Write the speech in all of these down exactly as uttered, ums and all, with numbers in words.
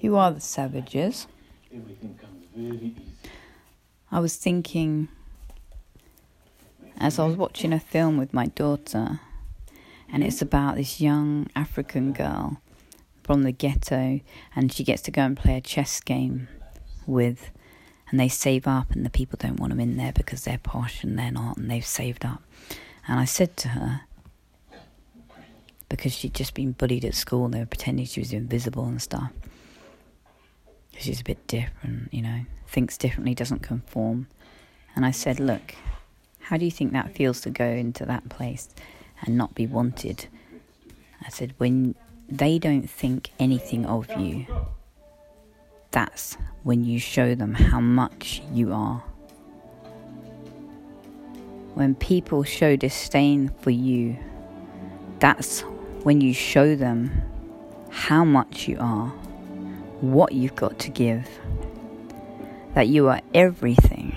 Who are the savages? I was thinking, as I was watching a film with my daughter, and it's about this young African girl from the ghetto, and she gets to go and play a chess game with, and they save up, and the people don't want them in there because they're posh and they're not, and they've saved up. And I said to her, because she'd just been bullied at school, and they were pretending she was invisible and stuff. She's a bit different, you know, thinks differently, doesn't conform. And I said, look, how do you think that feels to go into that place and not be wanted? I said, when they don't think anything of you, that's when you show them how much you are. When people show disdain for you, that's when you show them how much you are, what you've got to give, that you are everything.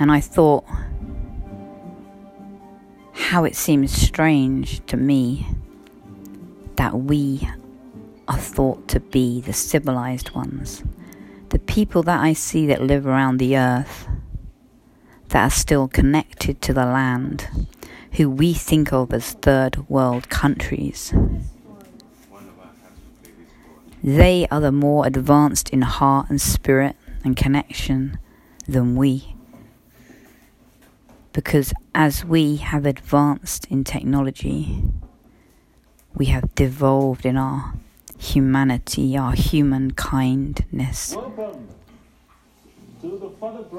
And I thought how it seems strange to me that we are thought to be the civilized ones, the people that I see that live around the earth, that are still connected to the land, who we think of as third world countries. They are the more advanced in heart and spirit and connection than we. Because as we have advanced in technology, we have devolved in our humanity, our human kindness.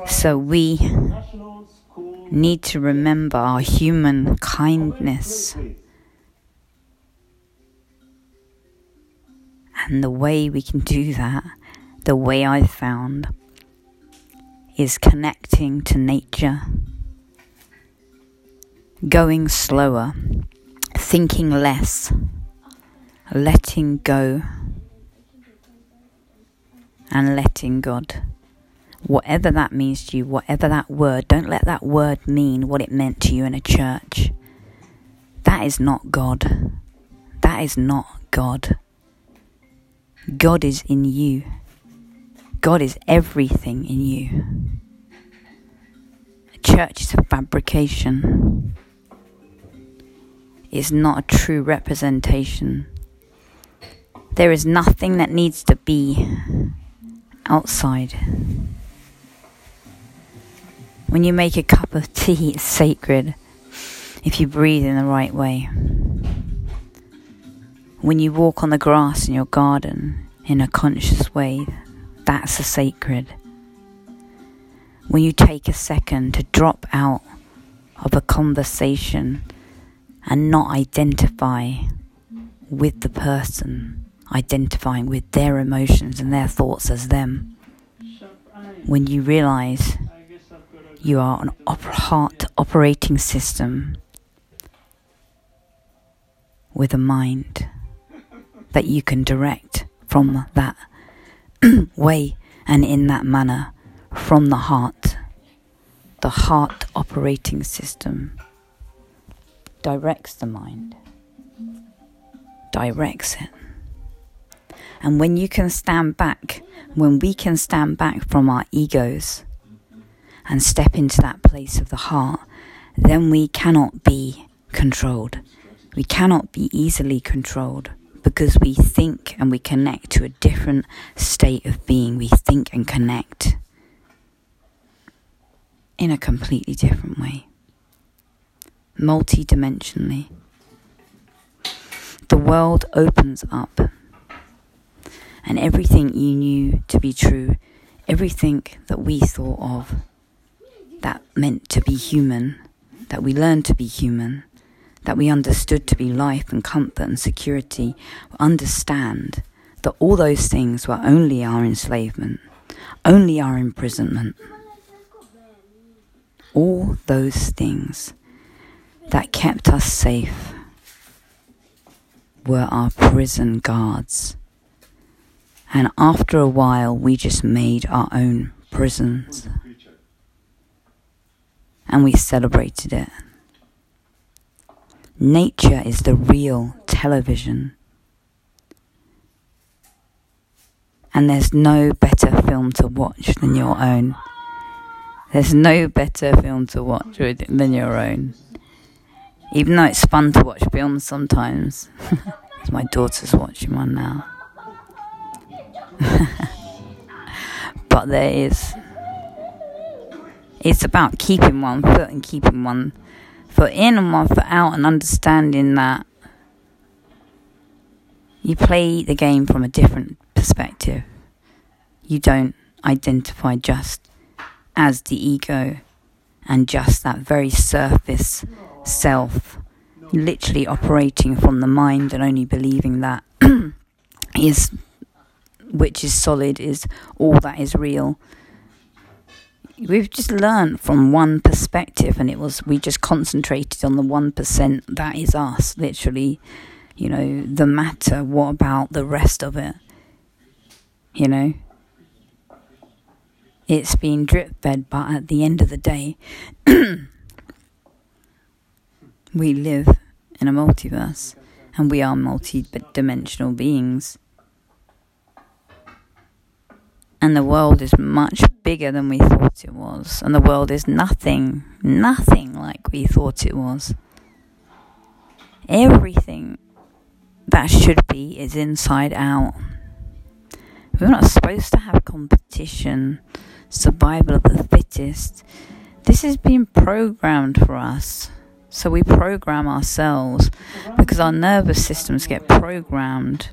So we need to remember our human kindness and the way we can do that, the way I've found, is connecting to nature, going slower, thinking less, letting go, and letting God. Whatever that means to you, whatever that word, don't let that word mean what it meant to you in a church. That is not God. That is not God. God is in you. God is everything in you. A church is a fabrication. It's not a true representation. There is nothing that needs to be outside. When you make a cup of tea, it's sacred if you breathe in the right way. When you walk on the grass in your garden in a conscious way, that's a sacred. When you take a second to drop out of a conversation and not identify with the person, identifying with their emotions and their thoughts as them. When you realize you are an op- heart operating system with a mind that you can direct from that way and in that manner from the heart. The heart operating system directs the mind, directs it. And when you can stand back, when we can stand back from our egos and step into that place of the heart, then we cannot be controlled. We cannot be easily controlled. Because we think and we connect to a different state of being. We think and connect in a completely different way, multi-dimensionally. The world opens up, and everything you knew to be true, everything that we thought of that meant to be human, that we learned to be human, that we understood to be life and comfort and security, understand that all those things were only our enslavement, only our imprisonment. All those things that kept us safe were our prison guards. And after a while, we just made our own prisons. And we celebrated it. Nature is the real television. And there's no better film to watch than your own. There's no better film to watch than your own. Even though it's fun to watch films sometimes. My daughter's watching one now. But there is. It's about keeping one foot and keeping one foot in and one foot out and understanding that you play the game from a different perspective. You don't identify just as the ego and just that very surface self, literally operating from the mind and only believing that is, which is solid, is all that is real. We've just learned from one perspective, and it was we just concentrated on the one percent that is us, literally, you know, the matter. What about the rest of it? You know, it's been drip fed, but at the end of the day, we live in a multiverse, and we are multi-dimensional beings. And the world is much bigger than we thought it was. And the world is nothing, nothing like we thought it was. Everything that should be is inside out. We're not supposed to have competition, survival of the fittest. This has been programmed for us. So we program ourselves because our nervous systems get programmed.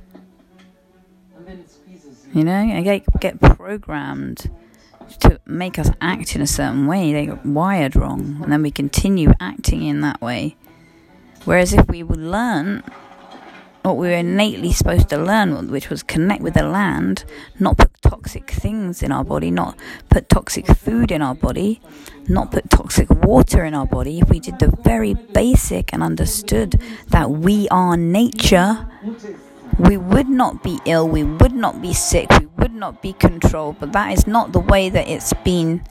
You know, they get, get programmed to make us act in a certain way. They get wired wrong, and then we continue acting in that way. Whereas if we would learn what we were innately supposed to learn, which was connect with the land, not put toxic things in our body, not put toxic food in our body, not put toxic water in our body. If we did the very basic and understood that we are nature, we would not be ill, we would not be sick, we would not be controlled. But that is not the way that it's been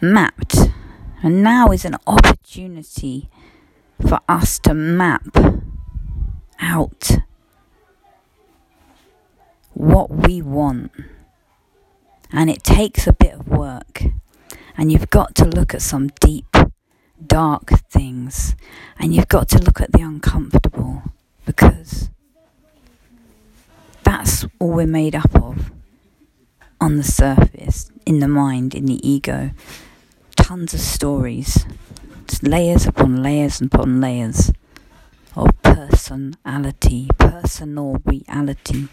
mapped. And now is an opportunity for us to map out what we want. And it takes a bit of work. And you've got to look at some deep, dark things. And you've got to look at the uncomfortable, because that's all we're made up of, on the surface, in the mind, in the ego. Tons of stories, just layers upon layers upon layers of personality, personal reality.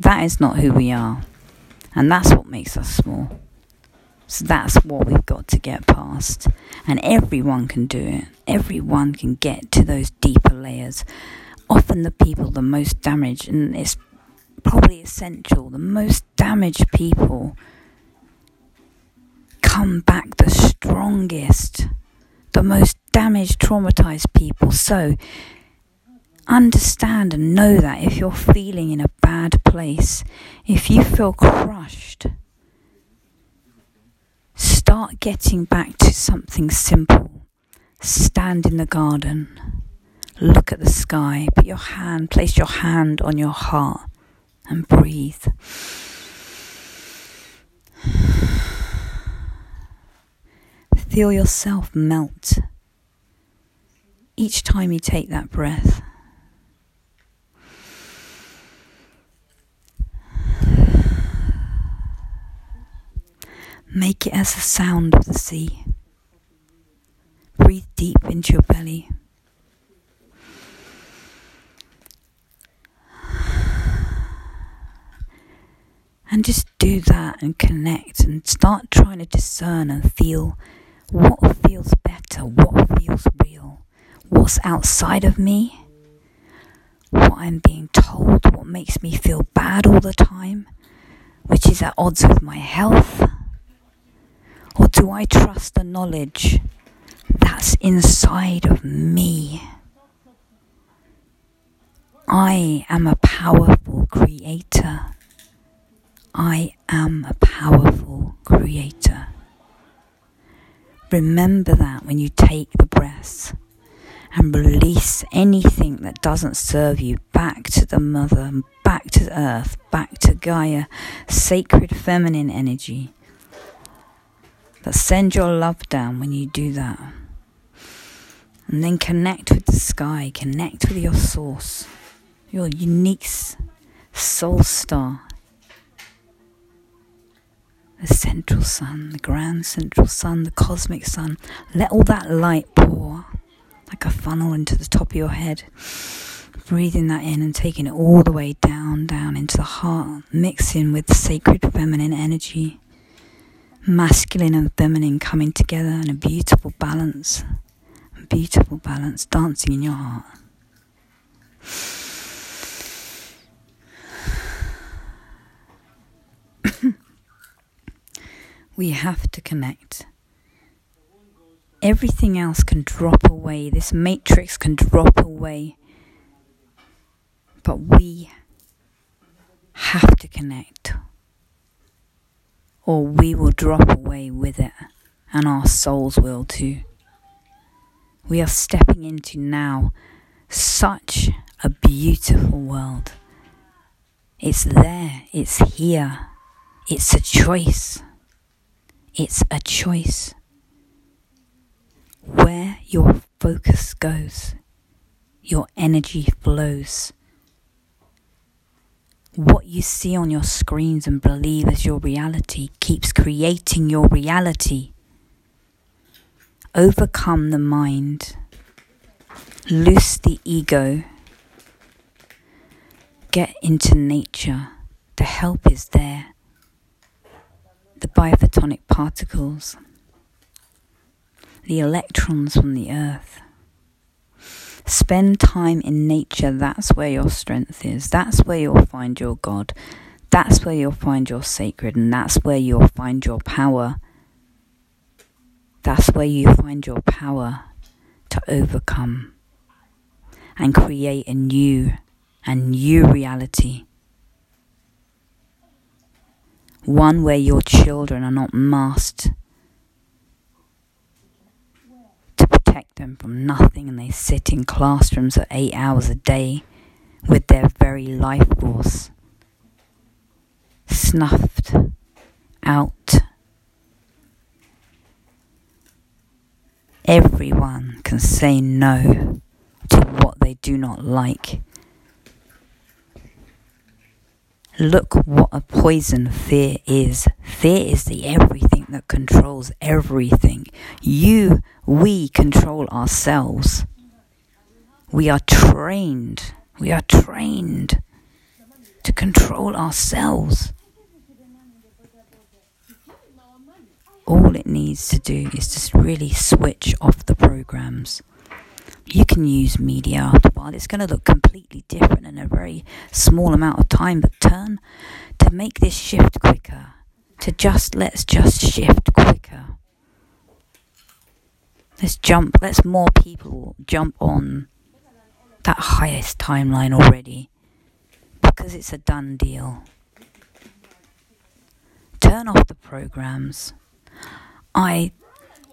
That is not who we are, and that's what makes us small. So that's what we've got to get past. And everyone can do it. Everyone can get to those deeper layers. Often the people the most damaged, and it's probably essential, the most damaged people come back the strongest. The most damaged, traumatized people. So understand and know that if you're feeling in a bad place, if you feel crushed, start getting back to something simple. Stand in the garden. Look at the sky. Put your hand, place your hand on your heart and breathe. Feel yourself melt each time you take that breath. Make it as the sound of the sea. Breathe deep into your belly. And just do that and connect and start trying to discern and feel what feels better, what feels real, what's outside of me, what I'm being told, what makes me feel bad all the time, which is at odds with my health. Or do I trust the knowledge that's inside of me? I am a powerful creator. I am a powerful creator. Remember that when you take the breaths. and release anything that doesn't serve you back to the mother, back to earth, back to Gaia, sacred feminine energy. But send your love down when you do that. And then connect with the sky, connect with your source, your unique soul star, the central sun, the grand central sun, the cosmic sun. Let all that light pour like a funnel into the top of your head, breathing that in and taking it all the way down, down into the heart, mixing with sacred feminine energy, masculine and feminine coming together in a beautiful balance. Beautiful balance dancing in your heart. We have to connect. Everything else can drop away. This matrix can drop away. But we have to connect, or we will drop away with it, and our souls will too. We are stepping into now such a beautiful world. It's there, it's here, it's a choice. It's a choice. Where your focus goes, your energy flows. What you see on your screens and believe as your reality keeps creating your reality. Overcome the mind, loose the ego, get into nature. The help is there. The biophotonic particles, the electrons from the earth. Spend time in nature. That's where your strength is. That's where you'll find your God. That's where you'll find your sacred, and that's where you'll find your power. That's where you find your power to overcome and create a new, a new reality. One where your children are not masked to protect them from nothing, and they sit in classrooms for eight hours a day with their very life force snuffed out. Everyone can say no to what they do not like. Look what a poison fear is. Fear is the everything that controls everything. You, we control ourselves. We are trained, we are trained to control ourselves. All it needs to do is just really switch off the programs. You can use media after a while. It's going to look completely different in a very small amount of time. But turn to make this shift quicker. To just, let's just shift quicker. Let's jump, let's more people jump on that highest timeline already. Because it's a done deal. Turn off the programs. I,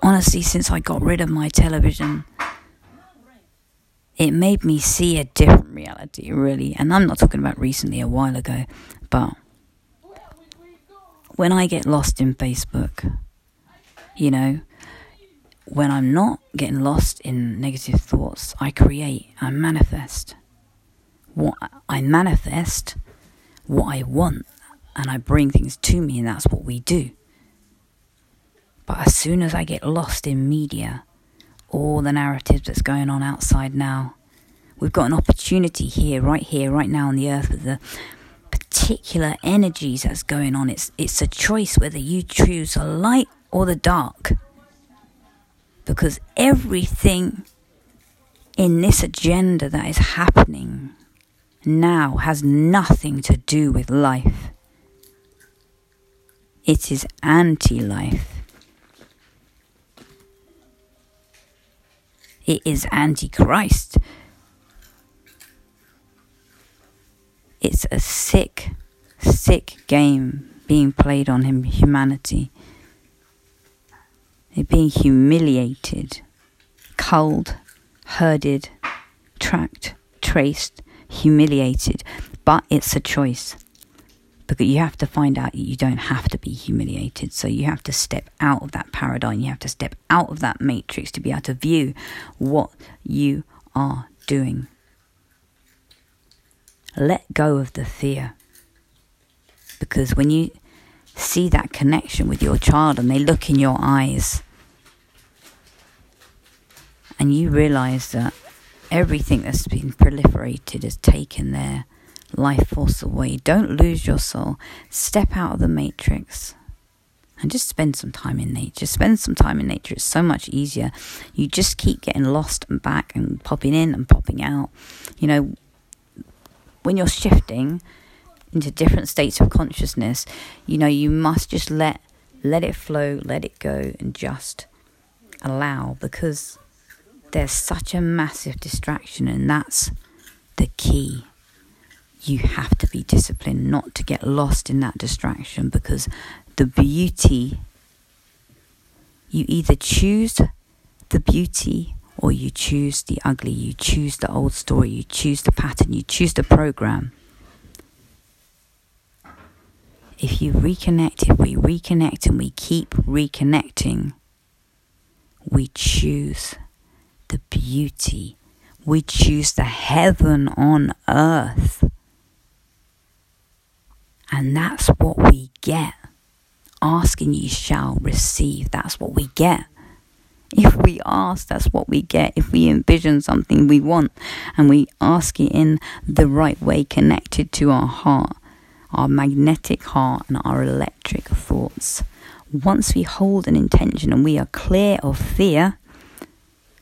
honestly, since I got rid of my television, it made me see a different reality, really. And I'm not talking about recently, a while ago. But when I get lost in Facebook, you know, when I'm not getting lost in negative thoughts, I create, I manifest. What I manifest, what I want, and I bring things to me, and that's what we do. But as soon as I get lost in media, all the narrative that's going on outside now, we've got an opportunity here, right here, right now on the earth with the particular energies that's going on. It's it's a choice whether you choose the light or the dark. Because everything in this agenda that is happening now has nothing to do with life. It is anti-life. It is anti-Christ. It's a sick, sick game being played on him, humanity. They're being humiliated, culled, herded, tracked, traced, humiliated. But it's a choice. Because you have to find out that you don't have to be humiliated. So you have to step out of that paradigm. You have to step out of that matrix to be able to view what you are doing. Let go of the fear. Because when you see that connection with your child and they look in your eyes and you realise that everything that's been proliferated has taken their life force away. Don't lose your soul. Step out of the matrix and just spend some time in nature. Spend some time in nature. It's so much easier. You just keep getting lost and back and popping in and popping out. You know, when you're shifting into different states of consciousness, you know, you must just let let it flow, let it go, and just allow, because there's such a massive distraction, and that's the key. You have to be disciplined not to get lost in that distraction, because the beauty, you either choose the beauty or you choose the ugly, you choose the old story, you choose the pattern, you choose the program. If you reconnect, if we reconnect and we keep reconnecting, we choose the beauty. We choose the heaven on earth. And that's what we get. Ask and ye shall receive. That's what we get. If we ask, that's what we get. If we envision something we want and we ask it in the right way, connected to our heart, our magnetic heart and our electric thoughts. Once we hold an intention and we are clear of fear,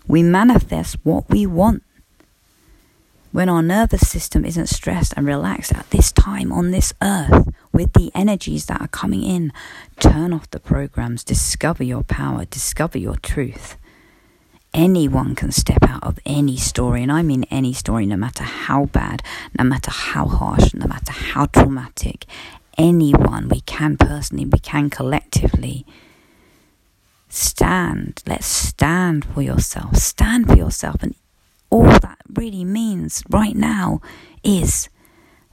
we manifest what we want. When our nervous system isn't stressed and relaxed at this time on this earth, with the energies that are coming in, turn off the programs, discover your power, discover your truth. Anyone can step out of any story, and I mean any story, no matter how bad, no matter how harsh, no matter how traumatic. Anyone, we can personally, we can collectively. Stand, let's stand for yourself, stand for yourself. And all that really means right now is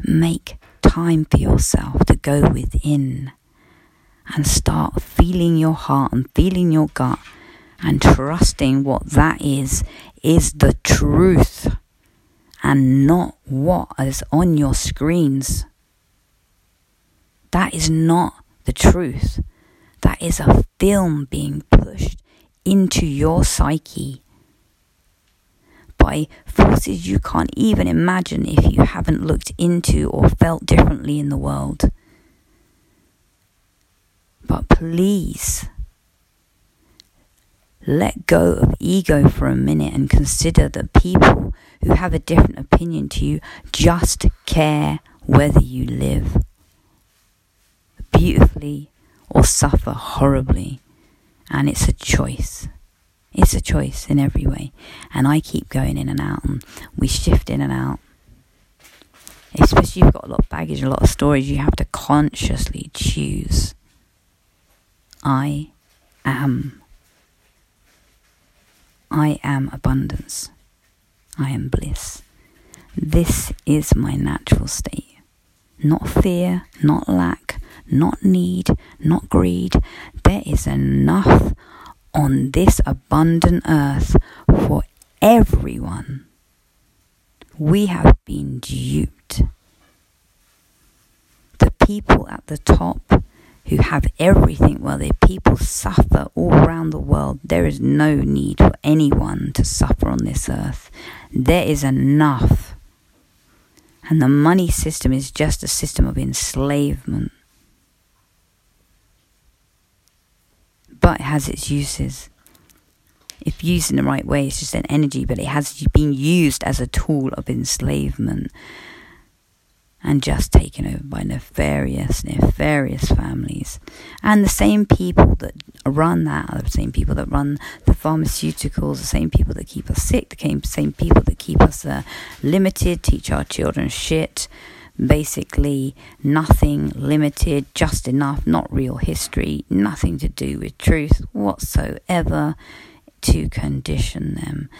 make time for yourself to go within and start feeling your heart and feeling your gut. And trusting what that is, is the truth and not what is on your screens. That is not the truth. That is a film being pushed into your psyche by forces you can't even imagine if you haven't looked into or felt differently in the world. But please, let go of ego for a minute and consider that people who have a different opinion to you just care whether you live beautifully or suffer horribly. And it's a choice. It's a choice in every way. And I keep going in and out, and we shift in and out. Especially if you've got a lot of baggage, a lot of stories, you have to consciously choose. I am. I am abundance. I am bliss. This is my natural state. Not fear, not lack, not need, not greed. There is enough on this abundant earth for everyone. We have been duped. The people at the top who have everything, well, their people suffer all around the world. There is no need for anyone to suffer on this earth. There is enough. And the money system is just a system of enslavement. But it has its uses. If used in the right way, it's just an energy, but it has been used as a tool of enslavement. And just taken over by nefarious, nefarious families. And the same people that run that are the same people that run the pharmaceuticals, the same people that keep us sick, the same people that keep us uh, limited, teach our children shit, basically nothing, limited, just enough, not real history, nothing to do with truth whatsoever, to condition them.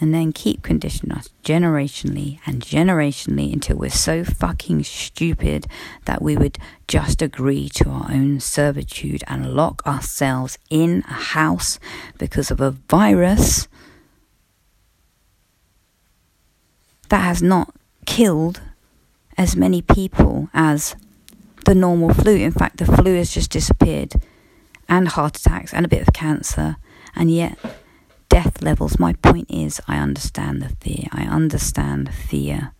and then keep conditioning us generationally and generationally until we're so fucking stupid that we would just agree to our own servitude and lock ourselves in a house because of a virus that has not killed as many people as the normal flu. In fact, the flu has just disappeared, and heart attacks and a bit of cancer, and yet death levels. My point is, I understand the fear. I understand the fear.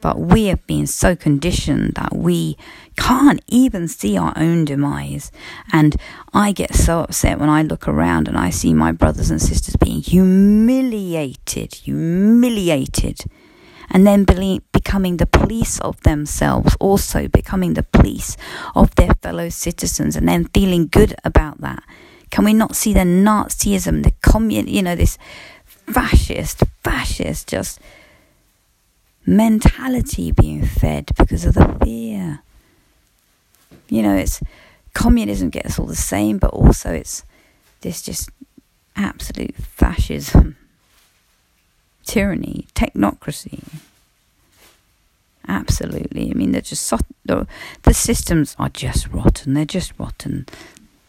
But we have been so conditioned that we can't even see our own demise. And I get so upset when I look around and I see my brothers and sisters being humiliated, humiliated, and then be- becoming the police of themselves, also becoming the police of their fellow citizens, and then feeling good about that. Can we not see the Nazism, the commun, you know, this fascist, fascist just mentality being fed because of the fear? You know, it's communism gets all the same, but also it's this just absolute fascism, tyranny, technocracy. Absolutely. I mean, they're just so, the, the systems are just rotten. They're just rotten.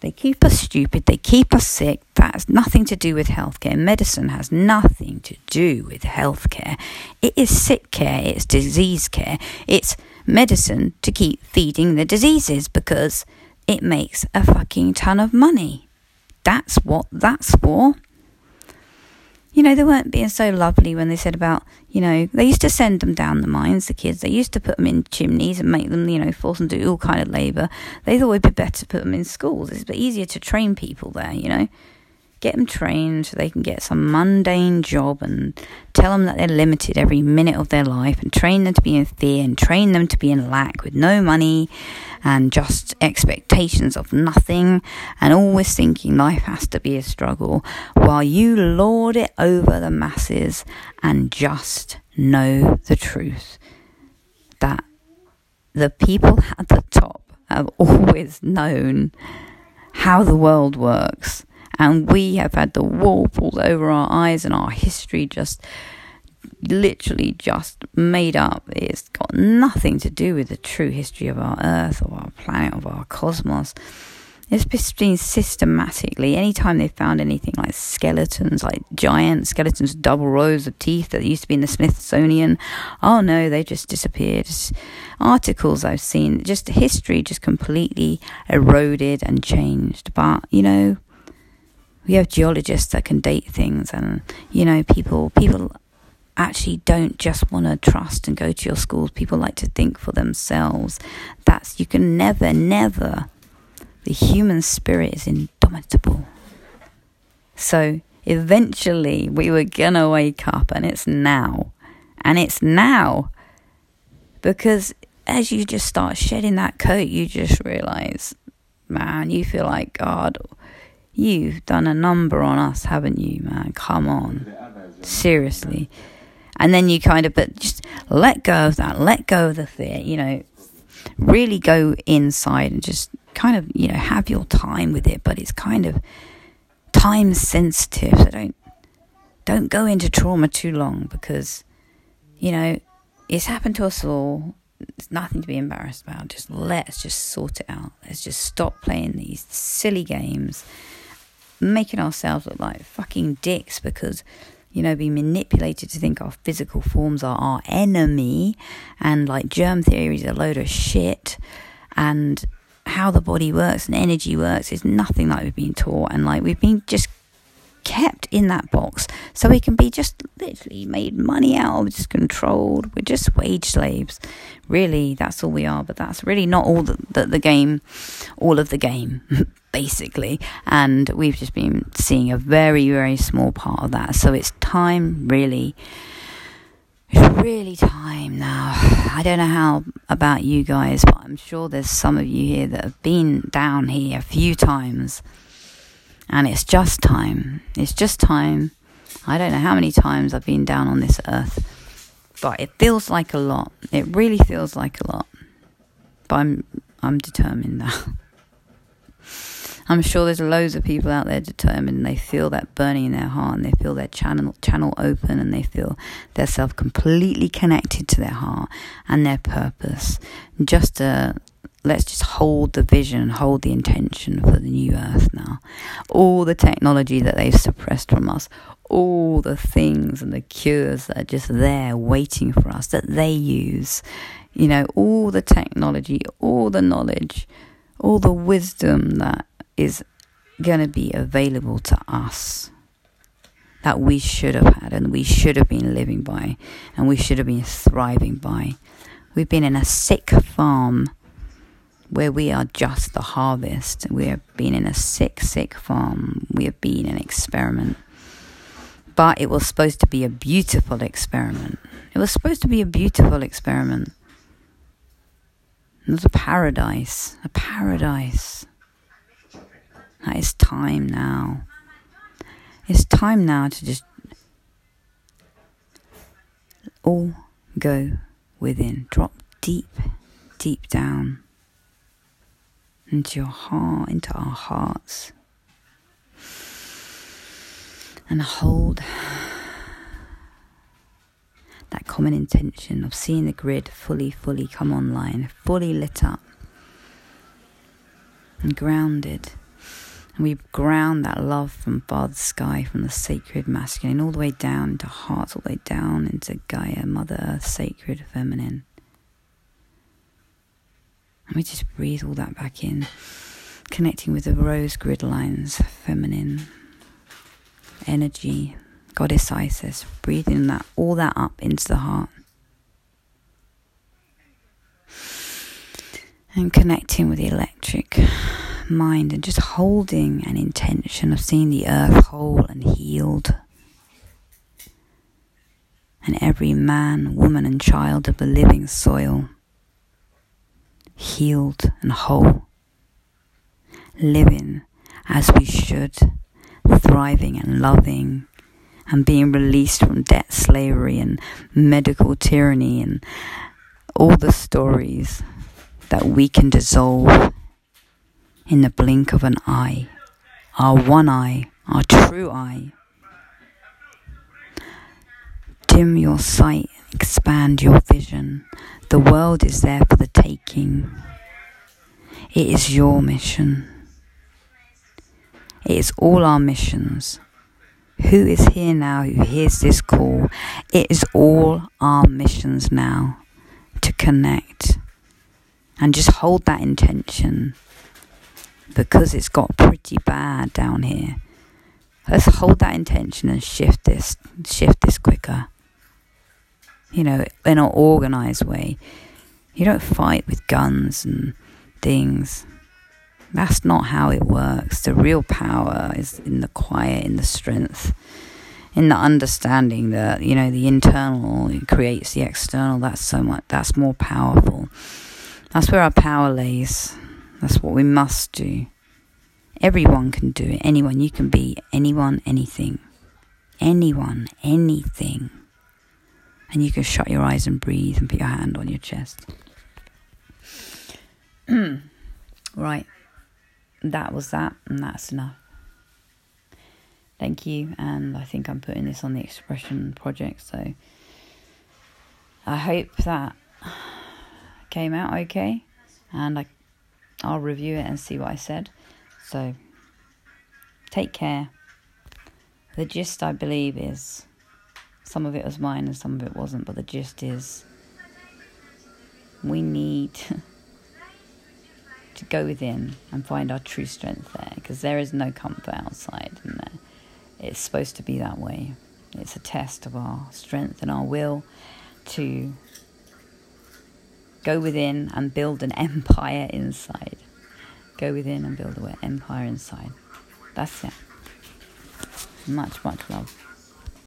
They keep us stupid. They keep us sick. That has nothing to do with healthcare. Medicine has nothing to do with healthcare. It is sick care. It's disease care. It's medicine to keep feeding the diseases because it makes a fucking ton of money. That's what that's for. You know, they weren't being so lovely when they said about, you know, they used to send them down the mines, the kids. They used to put them in chimneys and make them, you know, force them to do all kind of labour. They thought it'd be better to put them in schools. It's easier to train people there, you know. Get them trained so they can get some mundane job and tell them that they're limited every minute of their life and train them to be in fear and train them to be in lack with no money and just expectations of nothing and always thinking life has to be a struggle while you lord it over the masses and just know the truth that the people at the top have always known how the world works. And we have had the wool pulled over our eyes and our history just literally just made up. It's got nothing to do with the true history of our Earth or our planet or our cosmos. It's been systematically, anytime they found anything like skeletons, like giant skeletons, double rows of teeth that used to be in the Smithsonian, oh no, they just disappeared. Articles I've seen, just history just completely eroded and changed. But, you know, we have geologists that can date things, and, you know, people people actually don't just want to trust and go to your schools. People like to think for themselves. That's, you can never, never, the human spirit is indomitable. So eventually we were going to wake up, and it's now. And it's now. Because as you just start shedding that coat, you just realise, man, you feel like, God, you've done a number on us, haven't you, man? Come on. Seriously. And then you kind of, but just let go of that. Let go of the fear, you know. Really go inside and just kind of, you know, have your time with it. But it's kind of time sensitive. So don't, don't go into trauma too long because, you know, it's happened to us all. It's nothing to be embarrassed about. Just let's just sort it out. Let's just stop playing these silly games, making ourselves look like fucking dicks because, you know, being manipulated to think our physical forms are our enemy and like germ theory is a load of shit and how the body works and energy works is nothing like we've been taught, and like we've been just kept in that box so we can be just literally made money out of, just controlled. We're just wage slaves, really. That's all we are. But that's really not all the, the, the game, all of the game basically, and we've just been seeing a very very small part of that. So it's time, really, it's really time now. I don't know how about you guys, but I'm sure there's some of you here that have been down here a few times. And it's just time. It's just time. I don't know how many times I've been down on this earth, but it feels like a lot. It really feels like a lot. But I'm I'm determined now. I'm sure there's loads of people out there determined. They feel that burning in their heart, and they feel their channel channel open, and they feel their self completely connected to their heart and their purpose. Just a Let's just hold the vision, hold the intention for the new earth now. All the technology that they've suppressed from us, all the things and the cures that are just there waiting for us that they use. You know, all the technology, all the knowledge, all the wisdom that is going to be available to us, that we should have had and we should have been living by and we should have been thriving by. We've been in a sick farm where we are just the harvest. We have been in a sick, sick farm. We have been an experiment. But it was supposed to be a beautiful experiment. It was supposed to be a beautiful experiment. It was a paradise. A paradise. That is time now. It's time now to just all go within. Drop deep, deep down. Into your heart, into our hearts, and hold that common intention of seeing the grid fully, fully come online, fully lit up and grounded. And we ground that love from Father Sky, from the sacred masculine, all the way down into hearts, all the way down into Gaia, Mother Earth, sacred feminine. And we just breathe all that back in, connecting with the rose grid lines, feminine energy, Goddess Isis, breathing that all that up into the heart. And connecting with the electric mind and just holding an intention of seeing the earth whole and healed. And every man, woman and child of the living soil healed and whole, living as we should, thriving and loving, and being released from debt, slavery and medical tyranny and all the stories that we can dissolve in the blink of an eye, our one eye, our true eye. Dim your sight, expand your vision. The world is there for the taking. It is your mission. It is all our missions. Who is here now who hears this call? It is all our missions now to connect and just hold that intention, because it's got pretty bad down here. Let's hold that intention and shift this, shift this quicker. You know, in an organized way. You don't fight with guns and things. That's not how it works. The real power is in the quiet, in the strength, in the understanding that, you know, the internal creates the external. That's so much, that's more powerful. That's where our power lays. That's what we must do. Everyone can do it. Anyone, you can be anyone, anything. Anyone, anything. And you can shut your eyes and breathe and put your hand on your chest. Right. That was that, and that's enough. Thank you. And I think I'm putting this on the Expression Project, so I hope that came out okay. And I, I'll review it and see what I said. So take care. The gist, I believe, is... some of it was mine and some of it wasn't, but the gist is we need to go within and find our true strength there, because there is no comfort outside. And it's supposed to be that way. It's a test of our strength and our will to go within and build an empire inside. Go within and build an empire inside. That's it. Much, much love.